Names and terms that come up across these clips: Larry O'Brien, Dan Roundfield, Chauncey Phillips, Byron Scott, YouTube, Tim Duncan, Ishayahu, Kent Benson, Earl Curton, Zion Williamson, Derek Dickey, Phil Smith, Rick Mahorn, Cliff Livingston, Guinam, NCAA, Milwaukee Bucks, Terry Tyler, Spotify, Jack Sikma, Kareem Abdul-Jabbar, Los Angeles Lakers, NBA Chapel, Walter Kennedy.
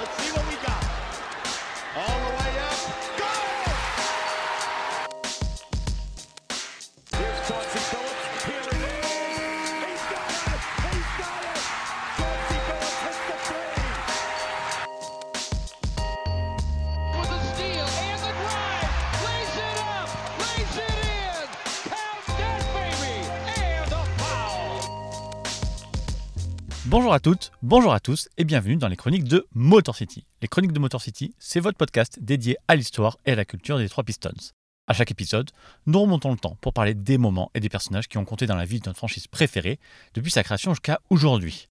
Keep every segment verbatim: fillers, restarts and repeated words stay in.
Let's see what we got. All the way up. Go! Here's Chauncey Phillips. Here it is. He's got it. He's got it. Chauncey Phillips hits the three. With a steal and the drive. Lays it up. Lays it in. Count that baby. And a foul. Bonjour à toutes. Bonjour à tous et bienvenue dans les chroniques de Motor City. Les chroniques de Motor City, c'est votre podcast dédié à l'histoire et à la culture des Detroit Pistons. À chaque épisode, nous remontons le temps pour parler des moments et des personnages qui ont compté dans la vie de notre franchise préférée depuis sa création jusqu'à aujourd'hui.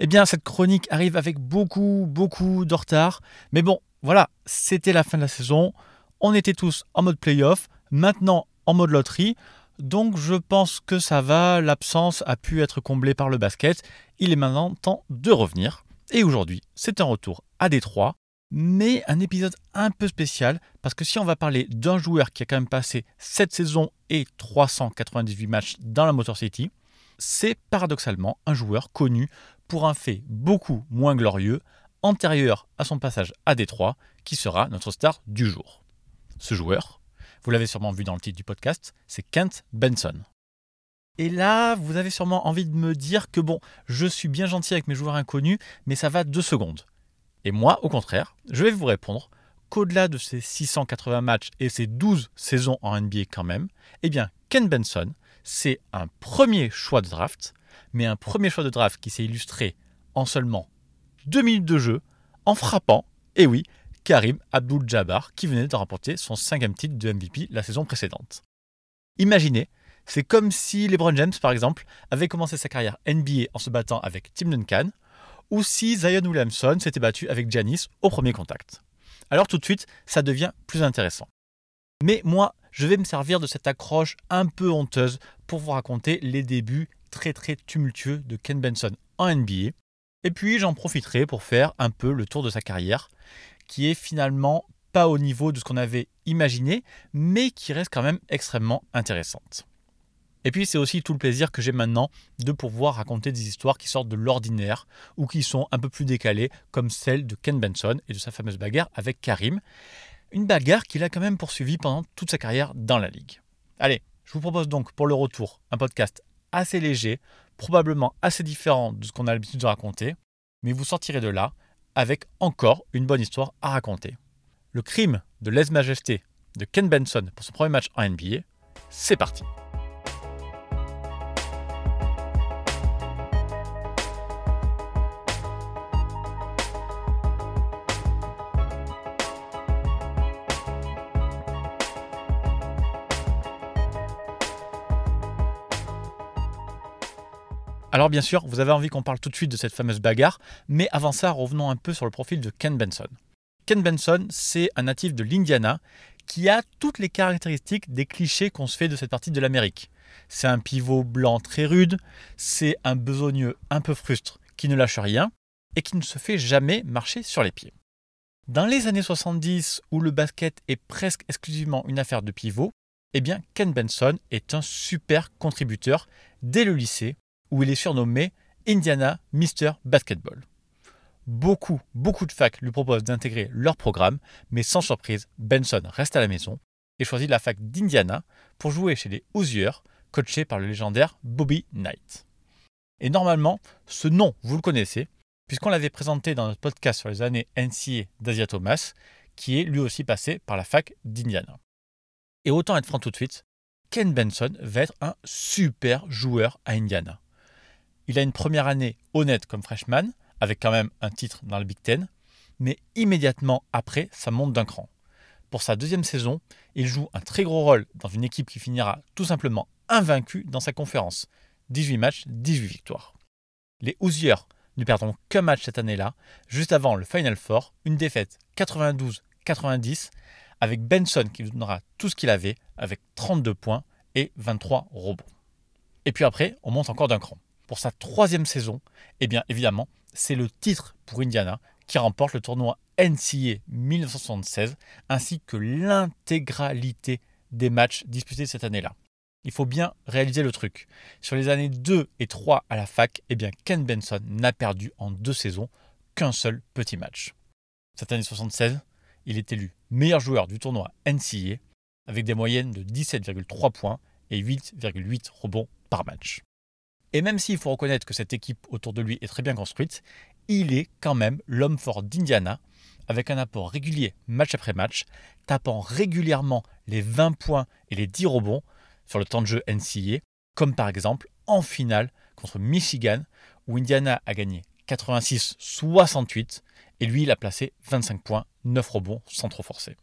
Eh bien, cette chronique arrive avec beaucoup, beaucoup de retard. Mais bon, voilà, c'était la fin de la saison. On était tous en mode playoff, maintenant en mode loterie. Donc je pense que ça va, l'absence a pu être comblée par le basket. Il est maintenant temps de revenir. Et aujourd'hui, c'est un retour à Détroit, mais un épisode un peu spécial, parce que si on va parler d'un joueur qui a quand même passé sept saisons et trois cent quatre-vingt-dix-huit matchs dans la Motor City, c'est paradoxalement un joueur connu pour un fait beaucoup moins glorieux, antérieur à son passage à Détroit, qui sera notre star du jour. Ce joueur, vous l'avez sûrement vu dans le titre du podcast, c'est Kent Benson. Et là, vous avez sûrement envie de me dire que bon, je suis bien gentil avec mes joueurs inconnus, mais ça va deux secondes. Et moi, au contraire, je vais vous répondre qu'au-delà de ces six cent quatre-vingts matchs et ces douze saisons en N B A quand même, eh bien, Kent Benson, c'est un premier choix de draft, mais un premier choix de draft qui s'est illustré en seulement deux minutes de jeu, en frappant, et oui, Kareem Abdul-Jabbar, qui venait de remporter son cinquième titre de M V P la saison précédente. Imaginez, c'est comme si LeBron James, par exemple, avait commencé sa carrière N B A en se battant avec Tim Duncan, ou si Zion Williamson s'était battu avec Giannis au premier contact. Alors tout de suite, ça devient plus intéressant. Mais moi, je vais me servir de cette accroche un peu honteuse pour vous raconter les débuts très très tumultueux de Kent Benson en N B A, et puis j'en profiterai pour faire un peu le tour de sa carrière, qui est finalement pas au niveau de ce qu'on avait imaginé, mais qui reste quand même extrêmement intéressante. Et puis c'est aussi tout le plaisir que j'ai maintenant de pouvoir raconter des histoires qui sortent de l'ordinaire ou qui sont un peu plus décalées, comme celle de Kent Benson et de sa fameuse bagarre avec Kareem. Une bagarre qu'il a quand même poursuivie pendant toute sa carrière dans la ligue. Allez, je vous propose donc pour le retour un podcast assez léger, probablement assez différent de ce qu'on a l'habitude de raconter, mais vous sortirez de là avec encore une bonne histoire à raconter. Le crime de lèse-majesté de Kent Benson pour son premier match en N B A, c'est parti. Alors bien sûr, vous avez envie qu'on parle tout de suite de cette fameuse bagarre, mais avant ça, revenons un peu sur le profil de Kent Benson. Kent Benson, c'est un natif de l'Indiana qui a toutes les caractéristiques des clichés qu'on se fait de cette partie de l'Amérique. C'est un pivot blanc très rude, c'est un besogneux un peu frustre qui ne lâche rien et qui ne se fait jamais marcher sur les pieds. Dans les années soixante-dix, où le basket est presque exclusivement une affaire de pivot, eh bien Kent Benson est un super contributeur dès le lycée, où il est surnommé Indiana Mister Basketball. Beaucoup, beaucoup de facs lui proposent d'intégrer leur programme, mais sans surprise, Benson reste à la maison et choisit la fac d'Indiana pour jouer chez les Hoosiers, coachés par le légendaire Bobby Knight. Et normalement, ce nom, vous le connaissez, puisqu'on l'avait présenté dans notre podcast sur les années N C A A d'Asia Thomas, qui est lui aussi passé par la fac d'Indiana. Et autant être franc tout de suite, Kent Benson va être un super joueur à Indiana. Il a une première année honnête comme freshman, avec quand même un titre dans le Big Ten, mais immédiatement après, ça monte d'un cran. Pour sa deuxième saison, il joue un très gros rôle dans une équipe qui finira tout simplement invaincue dans sa conférence. dix-huit matchs, dix-huit victoires. Les Hoosiers ne perdront qu'un match cette année-là, juste avant le Final Four, une défaite quatre-vingt-douze à quatre-vingt-dix, avec Benson qui lui donnera tout ce qu'il avait, avec trente-deux points et vingt-trois rebonds. Et puis après, on monte encore d'un cran. Pour sa troisième saison, et bien évidemment, c'est le titre pour Indiana qui remporte le tournoi N C A A dix-neuf cent soixante-seize ainsi que l'intégralité des matchs disputés cette année-là. Il faut bien réaliser le truc. Sur les années deux et trois à la fac, et bien Kent Benson n'a perdu en deux saisons qu'un seul petit match. Cette année soixante-seize, il est élu meilleur joueur du tournoi N C A A avec des moyennes de dix-sept virgule trois points et huit virgule huit rebonds par match. Et même s'il faut reconnaître que cette équipe autour de lui est très bien construite, il est quand même l'homme fort d'Indiana avec un apport régulier match après match, tapant régulièrement les vingt points et les dix rebonds sur le temps de jeu N C A A, comme par exemple en finale contre Michigan où Indiana a gagné quatre-vingt-six à soixante-huit et lui il a placé vingt-cinq points, neuf rebonds sans trop forcer.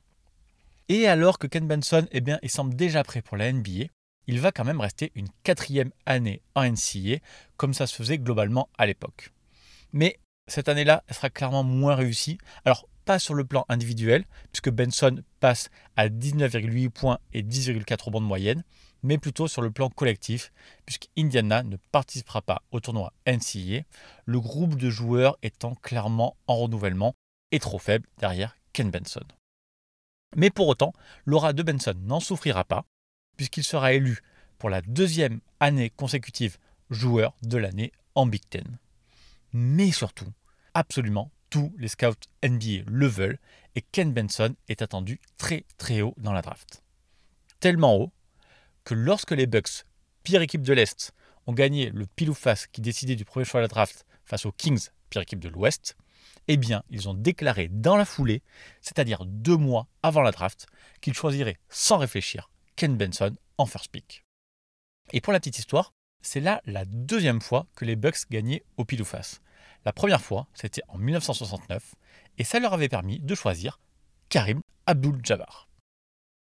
Et alors que Kent Benson eh bien, il semble déjà prêt pour la N B A, il va quand même rester une quatrième année en N C A A, comme ça se faisait globalement à l'époque. Mais cette année-là, elle sera clairement moins réussie. Alors, pas sur le plan individuel, puisque Benson passe à dix-neuf virgule huit points et dix virgule quatre rebonds de moyenne, mais plutôt sur le plan collectif, puisque Indiana ne participera pas au tournoi N C A A, le groupe de joueurs étant clairement en renouvellement et trop faible derrière Kent Benson. Mais pour autant, l'aura de Benson n'en souffrira pas, puisqu'il sera élu pour la deuxième année consécutive joueur de l'année en Big Ten. Mais surtout, absolument tous les scouts N B A le veulent et Kent Benson est attendu très très haut dans la draft. Tellement haut que lorsque les Bucks, pire équipe de l'Est, ont gagné le pile ou face qui décidait du premier choix de la draft face aux Kings, pire équipe de l'Ouest, eh bien, ils ont déclaré dans la foulée, c'est-à-dire deux mois avant la draft, qu'ils choisiraient sans réfléchir Kent Benson en first pick. Et pour la petite histoire, c'est là la deuxième fois que les Bucks gagnaient au pile ou face. La première fois, c'était en dix-neuf cent soixante-neuf, et ça leur avait permis de choisir Kareem Abdul-Jabbar.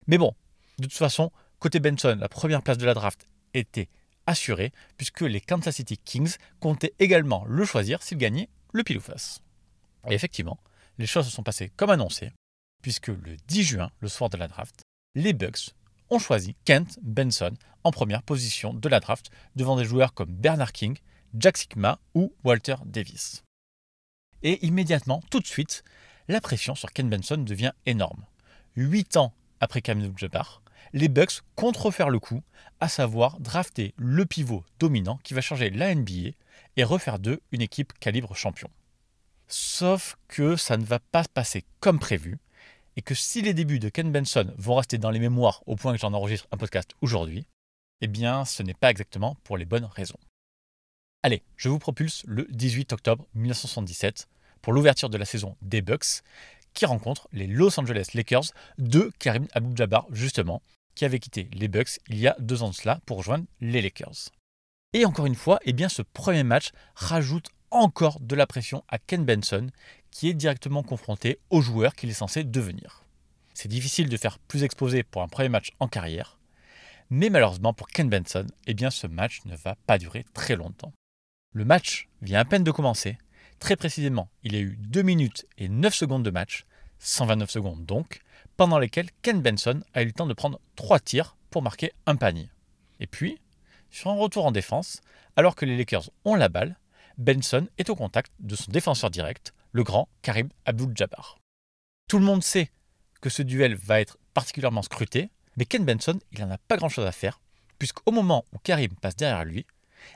Mais bon, de toute façon, côté Benson, la première place de la draft était assurée, puisque les Kansas City Kings comptaient également le choisir s'ils gagnaient le pile ou face. Et effectivement, les choses se sont passées comme annoncé, puisque le dix juin, le soir de la draft, les Bucks on choisit Kent Benson en première position de la draft devant des joueurs comme Bernard King, Jack Sikma ou Walter Davis. Et immédiatement, tout de suite, la pression sur Kent Benson devient énorme. Huit ans après Kareem Abdul-Jabbar, les Bucks comptent refaire le coup, à savoir drafter le pivot dominant qui va changer la N B A et refaire d'eux une équipe calibre champion. Sauf que ça ne va pas se passer comme prévu, et que si les débuts de Kent Benson vont rester dans les mémoires au point que j'en enregistre un podcast aujourd'hui, eh bien ce n'est pas exactement pour les bonnes raisons. Allez, je vous propulse le dix-huit octobre dix-neuf cent soixante-dix-sept pour l'ouverture de la saison des Bucks, qui rencontre les Los Angeles Lakers de Kareem Abdul-Jabbar justement, qui avait quitté les Bucks il y a deux ans de cela pour rejoindre les Lakers. Et encore une fois, eh bien ce premier match rajoute encore de la pression à Kent Benson, qui est directement confronté au joueur qu'il est censé devenir. C'est difficile de faire plus exposé pour un premier match en carrière, mais malheureusement pour Kent Benson, eh bien ce match ne va pas durer très longtemps. Le match vient à peine de commencer, très précisément il y a eu deux minutes et neuf secondes de match, cent vingt-neuf secondes donc, pendant lesquelles Kent Benson a eu le temps de prendre trois tirs pour marquer un panier. Et puis, sur un retour en défense, alors que les Lakers ont la balle, Benson est au contact de son défenseur direct, le grand Kareem Abdul-Jabbar. Tout le monde sait que ce duel va être particulièrement scruté, mais Kent Benson, il n'en a pas grand-chose à faire, puisqu'au moment où Kareem passe derrière lui,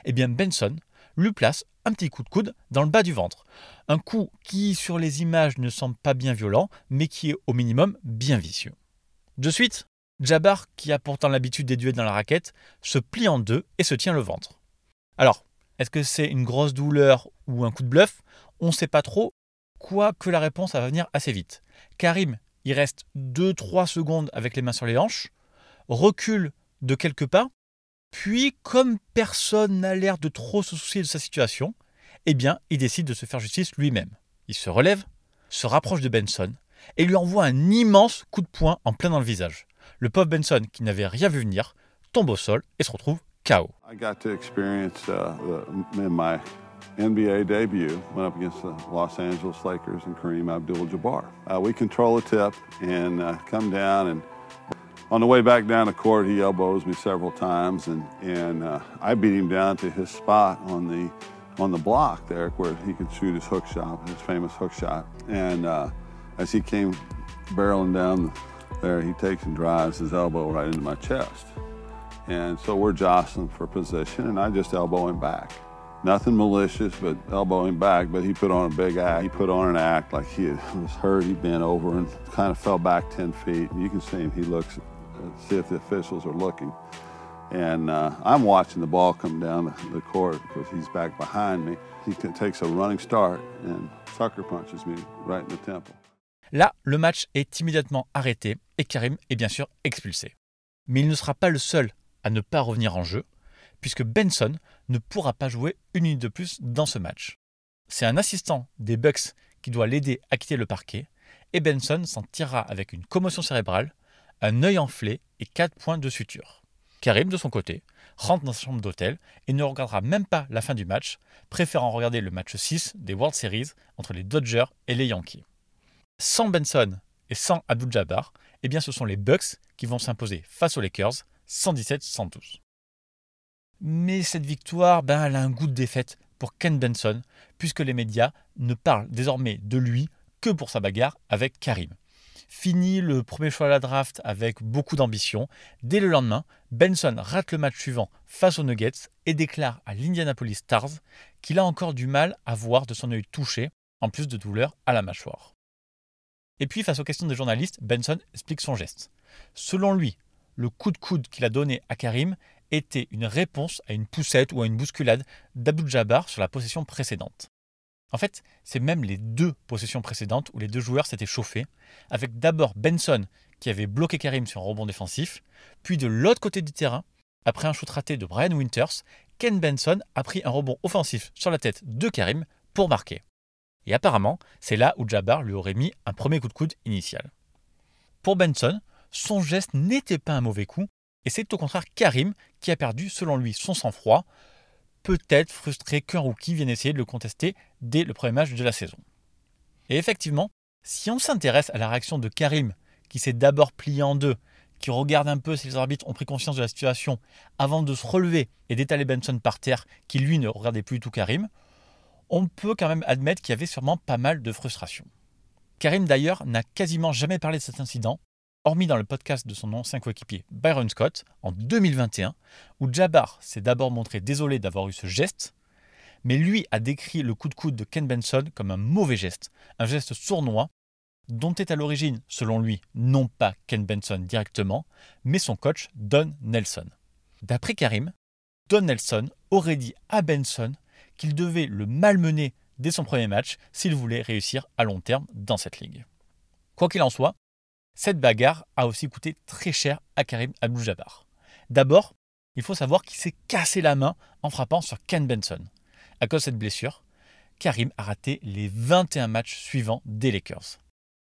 eh bien Benson lui place un petit coup de coude dans le bas du ventre. Un coup qui, sur les images, ne semble pas bien violent, mais qui est au minimum bien vicieux. De suite, Jabbar, qui a pourtant l'habitude des duels dans la raquette, se plie en deux et se tient le ventre. Alors, est-ce que c'est une grosse douleur ou un coup de bluff? On ne sait pas trop. Quoique la réponse va venir assez vite. Kareem, il reste deux trois secondes avec les mains sur les hanches, recule de quelques pas, puis comme personne n'a l'air de trop se soucier de sa situation, eh bien, il décide de se faire justice lui-même. Il se relève, se rapproche de Benson et lui envoie un immense coup de poing en plein dans le visage. Le pauvre Benson, qui n'avait rien vu venir, tombe au sol et se retrouve K O. I got to experience uh, the, in my... N B A debut went up against the Los Angeles Lakers and Kareem Abdul-Jabbar. Uh, we control a tip and uh, come down, and on the way back down the court, he elbows me several times, and and uh, I beat him down to his spot on the on the block there where he could shoot his hook shot, his famous hook shot. And uh, as he came barreling down there, he takes and drives his elbow right into my chest, and so we're jostling for position, and I just elbow him back. Nothing malicious, but elbowing back, but he put on a big act. He put on an act like he was hurt. He bent over and kind of fell back ten feet. You can see him. He looks, see if the officials are looking. And uh, I'm watching the ball come down the court because he's back behind me. He takes a running start and sucker punches me right in the temple. Là, le match est immédiatement arrêté et Kareem est bien sûr expulsé. Mais il ne sera pas le seul à ne pas revenir en jeu, puisque Benson ne pourra pas jouer une minute de plus dans ce match. C'est un assistant des Bucks qui doit l'aider à quitter le parquet, et Benson s'en tirera avec une commotion cérébrale, un œil enflé et quatre points de suture. Kareem, de son côté, rentre dans sa chambre d'hôtel et ne regardera même pas la fin du match, préférant regarder le match six des World Series entre les Dodgers et les Yankees. Sans Benson et sans Abdul-Jabbar, eh bien ce sont les Bucks qui vont s'imposer face aux Lakers, cent dix-sept à cent douze. Mais cette victoire, ben, elle a un goût de défaite pour Kent Benson, puisque les médias ne parlent désormais de lui que pour sa bagarre avec Kareem. Fini le premier choix à la draft avec beaucoup d'ambition, dès le lendemain, Benson rate le match suivant face aux Nuggets et déclare à l'Indianapolis Stars qu'il a encore du mal à voir de son œil touché, en plus de douleurs à la mâchoire. Et puis, face aux questions des journalistes, Benson explique son geste. Selon lui, le coup de coude qu'il a donné à Kareem était une réponse à une poussette ou à une bousculade d'Abdul-Jabbar sur la possession précédente. En fait, c'est même les deux possessions précédentes où les deux joueurs s'étaient chauffés, avec d'abord Benson qui avait bloqué Kareem sur un rebond défensif, puis de l'autre côté du terrain, après un shoot raté de Brian Winters, Kent Benson a pris un rebond offensif sur la tête de Kareem pour marquer. Et apparemment, c'est là où Jabbar lui aurait mis un premier coup de coude initial. Pour Benson, son geste n'était pas un mauvais coup, et c'est au contraire Kareem qui a perdu, selon lui, son sang-froid, peut-être frustré qu'un rookie vienne essayer de le contester dès le premier match de la saison. Et effectivement, si on s'intéresse à la réaction de Kareem, qui s'est d'abord plié en deux, qui regarde un peu si les arbitres ont pris conscience de la situation, avant de se relever et d'étaler Benson par terre, qui lui ne regardait plus du tout Kareem, on peut quand même admettre qu'il y avait sûrement pas mal de frustration. Kareem d'ailleurs n'a quasiment jamais parlé de cet incident, hormis dans le podcast de son ancien coéquipier Byron Scott en deux mille vingt et un, où Jabbar s'est d'abord montré désolé d'avoir eu ce geste, mais lui a décrit le coup de coude de Kent Benson comme un mauvais geste, un geste sournois, dont est à l'origine, selon lui, non pas Kent Benson directement, mais son coach Don Nelson. D'après Kareem, Don Nelson aurait dit à Benson qu'il devait le malmener dès son premier match s'il voulait réussir à long terme dans cette ligue. Quoi qu'il en soit, cette bagarre a aussi coûté très cher à Kareem Abdul-Jabbar. D'abord, il faut savoir qu'il s'est cassé la main en frappant sur Kent Benson. À cause de cette blessure, Kareem a raté les vingt et un matchs suivants des Lakers.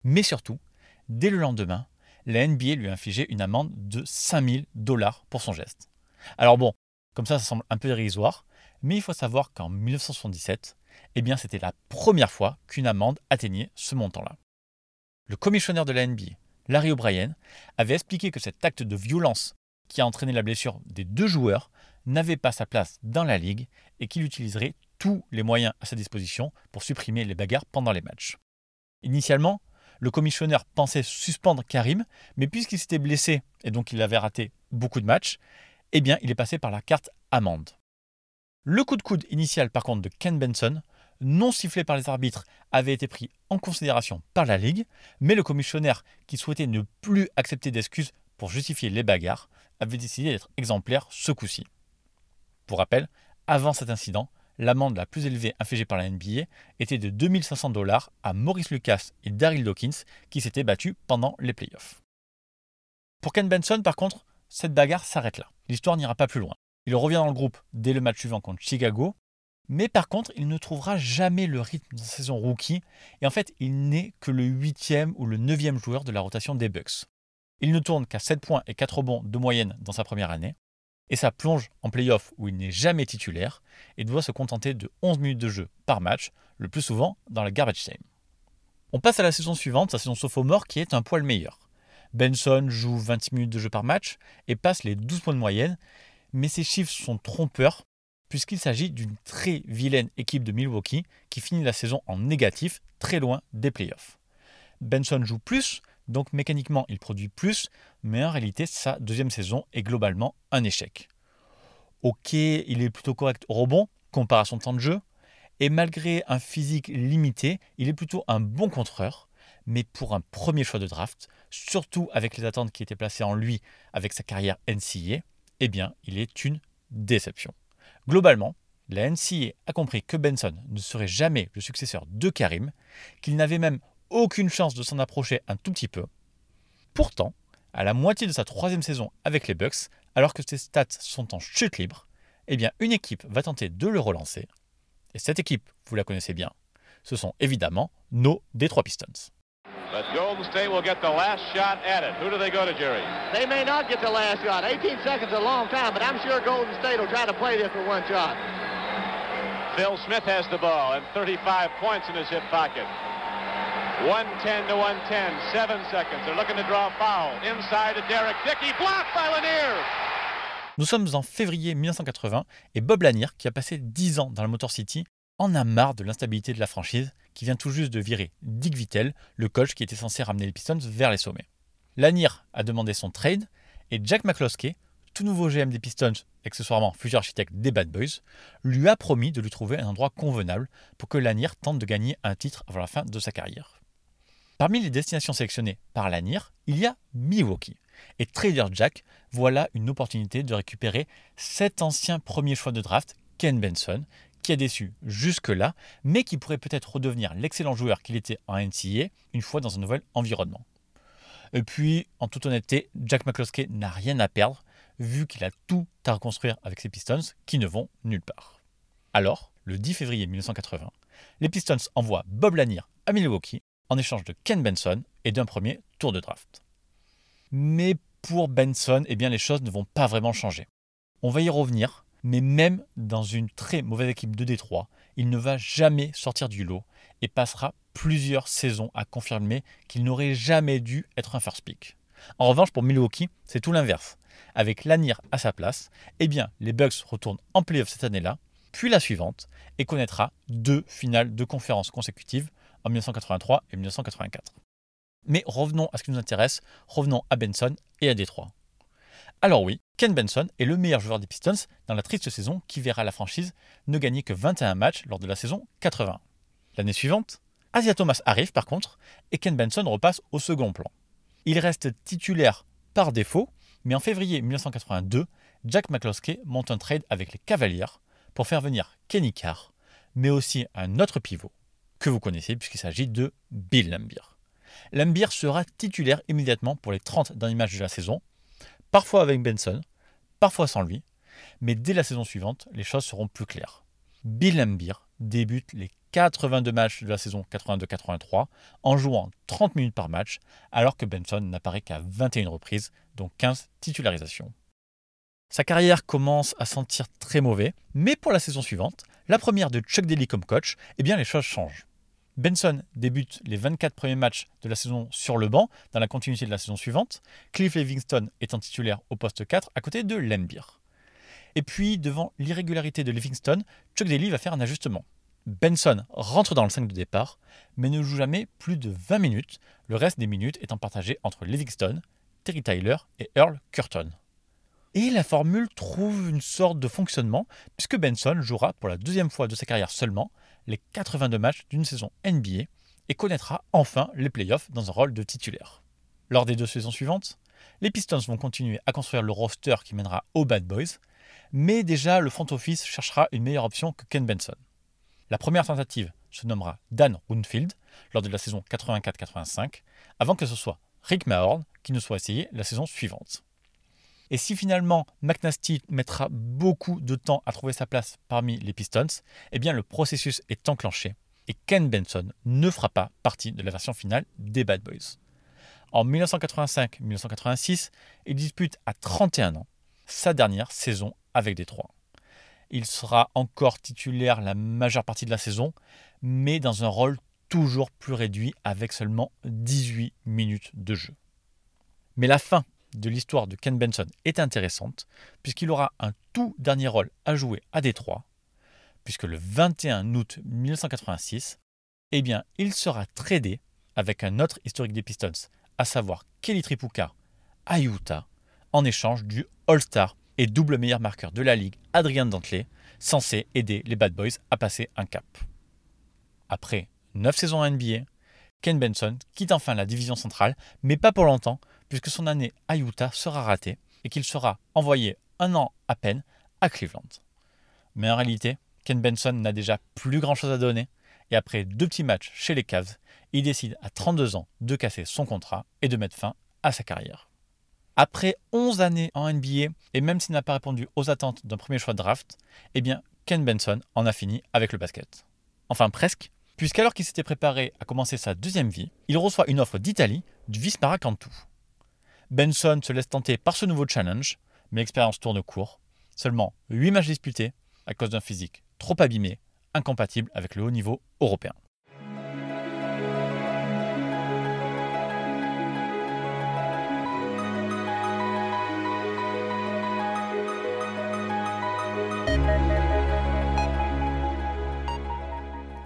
Mais surtout, dès le lendemain, la N B A lui a infligé une amende de cinq mille dollars pour son geste. Alors bon, comme ça, ça semble un peu dérisoire, mais il faut savoir qu'en dix-neuf cent soixante-dix-sept, eh bien, c'était la première fois qu'une amende atteignait ce montant-là. Le commissionneur de la N B A, Larry O'Brien, avait expliqué que cet acte de violence qui a entraîné la blessure des deux joueurs n'avait pas sa place dans la ligue et qu'il utiliserait tous les moyens à sa disposition pour supprimer les bagarres pendant les matchs. Initialement, le commissionneur pensait suspendre Kareem, mais puisqu'il s'était blessé et donc il avait raté beaucoup de matchs, eh bien il est passé par la carte amende. Le coup de coude initial par contre de Kent Benson, non sifflé par les arbitres, avait été pris en considération par la Ligue, mais le commissionnaire, qui souhaitait ne plus accepter d'excuses pour justifier les bagarres, avait décidé d'être exemplaire ce coup-ci. Pour rappel, avant cet incident, l'amende la plus élevée infligée par la N B A était de deux mille cinq cents dollars à Maurice Lucas et Darryl Dawkins, qui s'étaient battus pendant les playoffs. Pour Kent Benson, par contre, cette bagarre s'arrête là. L'histoire n'ira pas plus loin. Il revient dans le groupe dès le match suivant contre Chicago, mais par contre, il ne trouvera jamais le rythme de sa saison rookie et en fait, il n'est que le huitième ou le neuvième joueur de la rotation des Bucks. Il ne tourne qu'à sept points et quatre rebonds de moyenne dans sa première année et ça plonge en play-off où il n'est jamais titulaire et doit se contenter de onze minutes de jeu par match, le plus souvent dans la garbage time. On passe à la saison suivante, sa saison sophomore qui est un poil meilleure. Benson joue vingt-six minutes de jeu par match et passe les douze points de moyenne, mais ces chiffres sont trompeurs puisqu'il s'agit d'une très vilaine équipe de Milwaukee qui finit la saison en négatif, très loin des playoffs. Benson joue plus, donc mécaniquement il produit plus, mais en réalité sa deuxième saison est globalement un échec. Ok, il est plutôt correct au rebond, comparaison de temps de jeu, et malgré un physique limité, il est plutôt un bon contreur, mais pour un premier choix de draft, surtout avec les attentes qui étaient placées en lui avec sa carrière N C A A, eh bien, il est une déception. Globalement, la N C A A a compris que Benson ne serait jamais le successeur de Kareem, qu'il n'avait même aucune chance de s'en approcher un tout petit peu. Pourtant, à la moitié de sa troisième saison avec les Bucks, alors que ses stats sont en chute libre, eh bien, une équipe va tenter de le relancer. Et cette équipe, vous la connaissez bien, ce sont évidemment nos Detroit Pistons. But Golden State will get the last shot at it. Who do they go to, Jerry? They may not get the last shot. eighteen seconds is a long time, but I'm sure Golden State will try to play this for one shot. Phil Smith has the ball and thirty-five points in his hip pocket. one ten to one ten, seven seconds. They're looking to draw a foul. Inside to Derek Dickey, blocked by Lanier. Nous sommes en février mille neuf cent quatre-vingts et Bob Lanier, qui a passé dix ans dans la Motor City, en a marre de l'instabilité de la franchise qui vient tout juste de virer Dick Vittel, le coach qui était censé ramener les Pistons vers les sommets. Lanier a demandé son trade et Jack McCloskey, tout nouveau G M des Pistons, accessoirement futur architecte des Bad Boys, lui a promis de lui trouver un endroit convenable pour que Lanier tente de gagner un titre avant la fin de sa carrière. Parmi les destinations sélectionnées par Lanier, il y a Milwaukee. Et Trader Jack, voilà une opportunité de récupérer cet ancien premier choix de draft, Kent Benson, qui a déçu jusque-là, mais qui pourrait peut-être redevenir l'excellent joueur qu'il était en N C A A une fois dans un nouvel environnement. Et puis, en toute honnêteté, Jack McCloskey n'a rien à perdre, vu qu'il a tout à reconstruire avec ses Pistons qui ne vont nulle part. Alors, le dix février mille neuf cent quatre-vingts, les Pistons envoient Bob Lanier à Milwaukee en échange de Kent Benson et d'un premier tour de draft. Mais pour Benson, eh bien, les choses ne vont pas vraiment changer. On va y revenir, mais même dans une très mauvaise équipe de Détroit, il ne va jamais sortir du lot et passera plusieurs saisons à confirmer qu'il n'aurait jamais dû être un first pick. En revanche, pour Milwaukee, c'est tout l'inverse. Avec Lanier à sa place, eh bien, les Bucks retournent en playoff cette année-là, puis la suivante, et connaîtra deux finales de conférence consécutives en mille neuf cent quatre-vingt-trois et mille neuf cent quatre-vingt-quatre. Mais revenons à ce qui nous intéresse, revenons à Benson et à Détroit. Alors oui, Kent Benson est le meilleur joueur des Pistons dans la triste saison qui verra la franchise ne gagner que vingt et un matchs lors de la saison quatre-vingts. L'année suivante, Asia Thomas arrive par contre et Kent Benson repasse au second plan. Il reste titulaire par défaut, mais en février mille neuf cent quatre-vingt-deux, Jack McCloskey monte un trade avec les Cavaliers pour faire venir Kenny Carr, mais aussi un autre pivot que vous connaissez puisqu'il s'agit de Bill Laimbeer. Laimbeer sera titulaire immédiatement pour les trente derniers matchs de la saison, parfois avec Benson, parfois sans lui, mais dès la saison suivante, les choses seront plus claires. Bill Laimbeer débute les quatre-vingt-deux matchs de la saison quatre-vingt-deux quatre-vingt-trois en jouant trente minutes par match, alors que Benson n'apparaît qu'à vingt et une reprises, dont quinze titularisations. Sa carrière commence à sentir très mauvais, mais pour la saison suivante, la première de Chuck Daly comme coach, eh bien les choses changent. Benson débute les vingt-quatre premiers matchs de la saison sur le banc, dans la continuité de la saison suivante, Cliff Livingston étant titulaire au poste quatre à côté de Laimbeer. Et puis, devant l'irrégularité de Livingston, Chuck Daly va faire un ajustement. Benson rentre dans le cinq de départ, mais ne joue jamais plus de vingt minutes, le reste des minutes étant partagé entre Livingston, Terry Tyler et Earl Curton. Et la formule trouve une sorte de fonctionnement, puisque Benson jouera pour la deuxième fois de sa carrière seulement, les quatre-vingt-deux matchs d'une saison N B A et connaîtra enfin les playoffs dans un rôle de titulaire. Lors des deux saisons suivantes, les Pistons vont continuer à construire le roster qui mènera aux Bad Boys, mais déjà le front office cherchera une meilleure option que Kent Benson. La première tentative se nommera Dan Roundfield lors de la saison quatre-vingt-quatre quatre-vingt-cinq, avant que ce soit Rick Mahorn qui ne soit essayé la saison suivante. Et si finalement McNasty mettra beaucoup de temps à trouver sa place parmi les Pistons, eh bien le processus est enclenché et Kent Benson ne fera pas partie de la version finale des Bad Boys. En mille neuf cent quatre-vingt-cinq quatre-vingt-six, il dispute à trente et un ans sa dernière saison avec Détroit. Il sera encore titulaire la majeure partie de la saison, mais dans un rôle toujours plus réduit avec seulement dix-huit minutes de jeu. Mais la fin de l'histoire de Kent Benson est intéressante puisqu'il aura un tout dernier rôle à jouer à Détroit, puisque le vingt et un août mille neuf cent quatre-vingt-six, eh bien, il sera tradé avec un autre historique des Pistons, à savoir Kelly Tripucca à Utah, en échange du All-Star et double meilleur marqueur de la Ligue Adrian Dantley, censé aider les Bad Boys à passer un cap. Après neuf saisons à N B A, Kent Benson quitte enfin la division centrale, mais pas pour longtemps, puisque son année à Utah sera ratée et qu'il sera envoyé un an à peine à Cleveland. Mais en réalité, Kent Benson n'a déjà plus grand-chose à donner, et après deux petits matchs chez les Cavs, il décide à trente-deux ans de casser son contrat et de mettre fin à sa carrière. Après onze années en N B A, et même s'il n'a pas répondu aux attentes d'un premier choix de draft, eh bien Kent Benson en a fini avec le basket. Enfin presque, puisqu'alors qu'il s'était préparé à commencer sa deuxième vie, il reçoit une offre d'Italie du Vispara Cantu. Benson se laisse tenter par ce nouveau challenge, mais l'expérience tourne court. Seulement huit matchs disputés, à cause d'un physique trop abîmé, incompatible avec le haut niveau européen.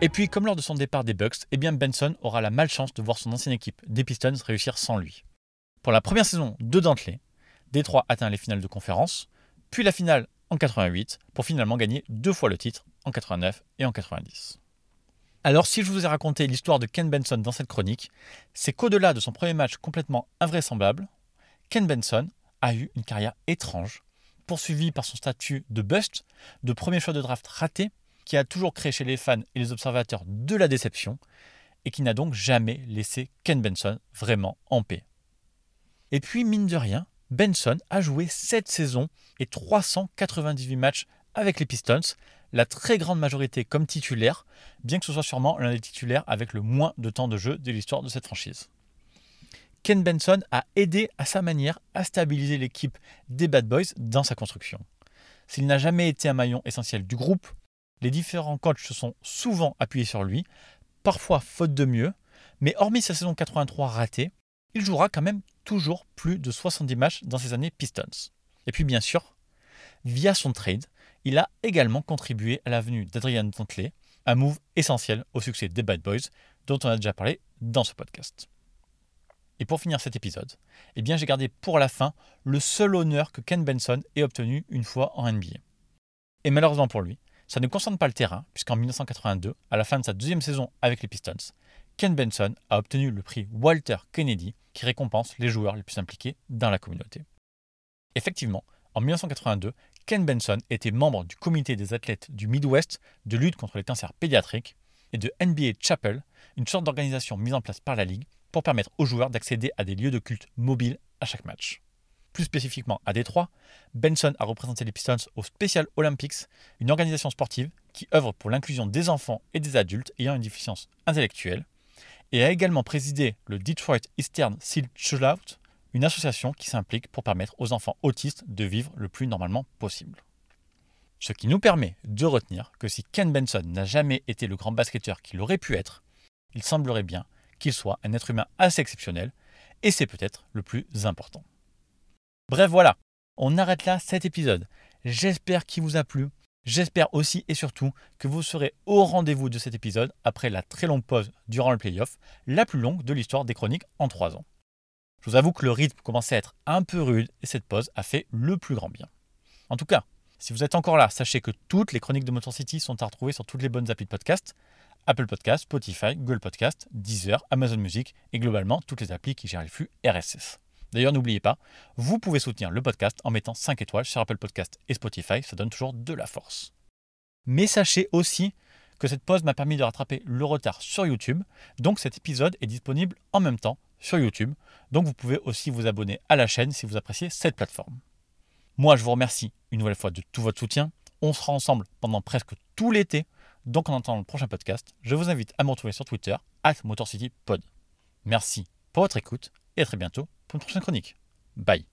Et puis, comme lors de son départ des Bucks, eh bien Benson aura la malchance de voir son ancienne équipe des Pistons réussir sans lui. Pour la première saison de Dantley, Détroit atteint les finales de conférence, puis la finale en quatre-vingt-huit, pour finalement gagner deux fois le titre, en quatre-vingt-neuf et en quatre-vingt-dix. Alors si je vous ai raconté l'histoire de Kent Benson dans cette chronique, c'est qu'au-delà de son premier match complètement invraisemblable, Kent Benson a eu une carrière étrange, poursuivie par son statut de bust, de premier choix de draft raté, qui a toujours créé chez les fans et les observateurs de la déception, et qui n'a donc jamais laissé Kent Benson vraiment en paix. Et puis mine de rien, Benson a joué sept saisons et trois cent quatre-vingt-dix-huit matchs avec les Pistons, la très grande majorité comme titulaire, bien que ce soit sûrement l'un des titulaires avec le moins de temps de jeu de l'histoire de cette franchise. Kent Benson a aidé à sa manière à stabiliser l'équipe des Bad Boys dans sa construction. S'il n'a jamais été un maillon essentiel du groupe, les différents coachs se sont souvent appuyés sur lui, parfois faute de mieux, mais hormis sa saison quatre-vingt-trois ratée, il jouera quand même toujours plus de soixante-dix matchs dans ces années Pistons. Et puis bien sûr, via son trade, il a également contribué à la venue d'Adrian Dantley, un move essentiel au succès des Bad Boys, dont on a déjà parlé dans ce podcast. Et pour finir cet épisode, eh bien j'ai gardé pour la fin le seul honneur que Kent Benson ait obtenu une fois en N B A. Et malheureusement pour lui, ça ne concerne pas le terrain, puisqu'en dix-neuf cent quatre-vingt-deux, à la fin de sa deuxième saison avec les Pistons, Kent Benson a obtenu le prix Walter Kennedy, qui récompense les joueurs les plus impliqués dans la communauté. Effectivement, en dix-neuf cent quatre-vingt-deux, Kent Benson était membre du comité des athlètes du Midwest de lutte contre les cancers pédiatriques et de N B A Chapel, une sorte d'organisation mise en place par la Ligue pour permettre aux joueurs d'accéder à des lieux de culte mobiles à chaque match. Plus spécifiquement à Détroit, Benson a représenté les Pistons aux Special Olympics, une organisation sportive qui œuvre pour l'inclusion des enfants et des adultes ayant une déficience intellectuelle, et a également présidé le Detroit Eastern Seal Shootout, une association qui s'implique pour permettre aux enfants autistes de vivre le plus normalement possible. Ce qui nous permet de retenir que si Kent Benson n'a jamais été le grand basketteur qu'il aurait pu être, il semblerait bien qu'il soit un être humain assez exceptionnel, et c'est peut-être le plus important. Bref, voilà, on arrête là cet épisode. J'espère qu'il vous a plu. J'espère aussi et surtout que vous serez au rendez-vous de cet épisode après la très longue pause durant le playoff, la plus longue de l'histoire des chroniques en trois ans. Je vous avoue que le rythme commençait à être un peu rude et cette pause a fait le plus grand bien. En tout cas, si vous êtes encore là, sachez que toutes les chroniques de Motor City sont à retrouver sur toutes les bonnes applis de podcast, Apple Podcast, Spotify, Google Podcast, Deezer, Amazon Music et globalement toutes les applis qui gèrent les flux R S S. D'ailleurs, n'oubliez pas, vous pouvez soutenir le podcast en mettant cinq étoiles sur Apple Podcast et Spotify, ça donne toujours de la force. Mais sachez aussi que cette pause m'a permis de rattraper le retard sur YouTube, donc cet épisode est disponible en même temps sur YouTube, donc vous pouvez aussi vous abonner à la chaîne si vous appréciez cette plateforme. Moi, je vous remercie une nouvelle fois de tout votre soutien, on sera ensemble pendant presque tout l'été, donc en attendant le prochain podcast, je vous invite à me retrouver sur Twitter, arobase motorcitypod. Merci pour votre écoute et à très bientôt pour une prochaine chronique. Bye.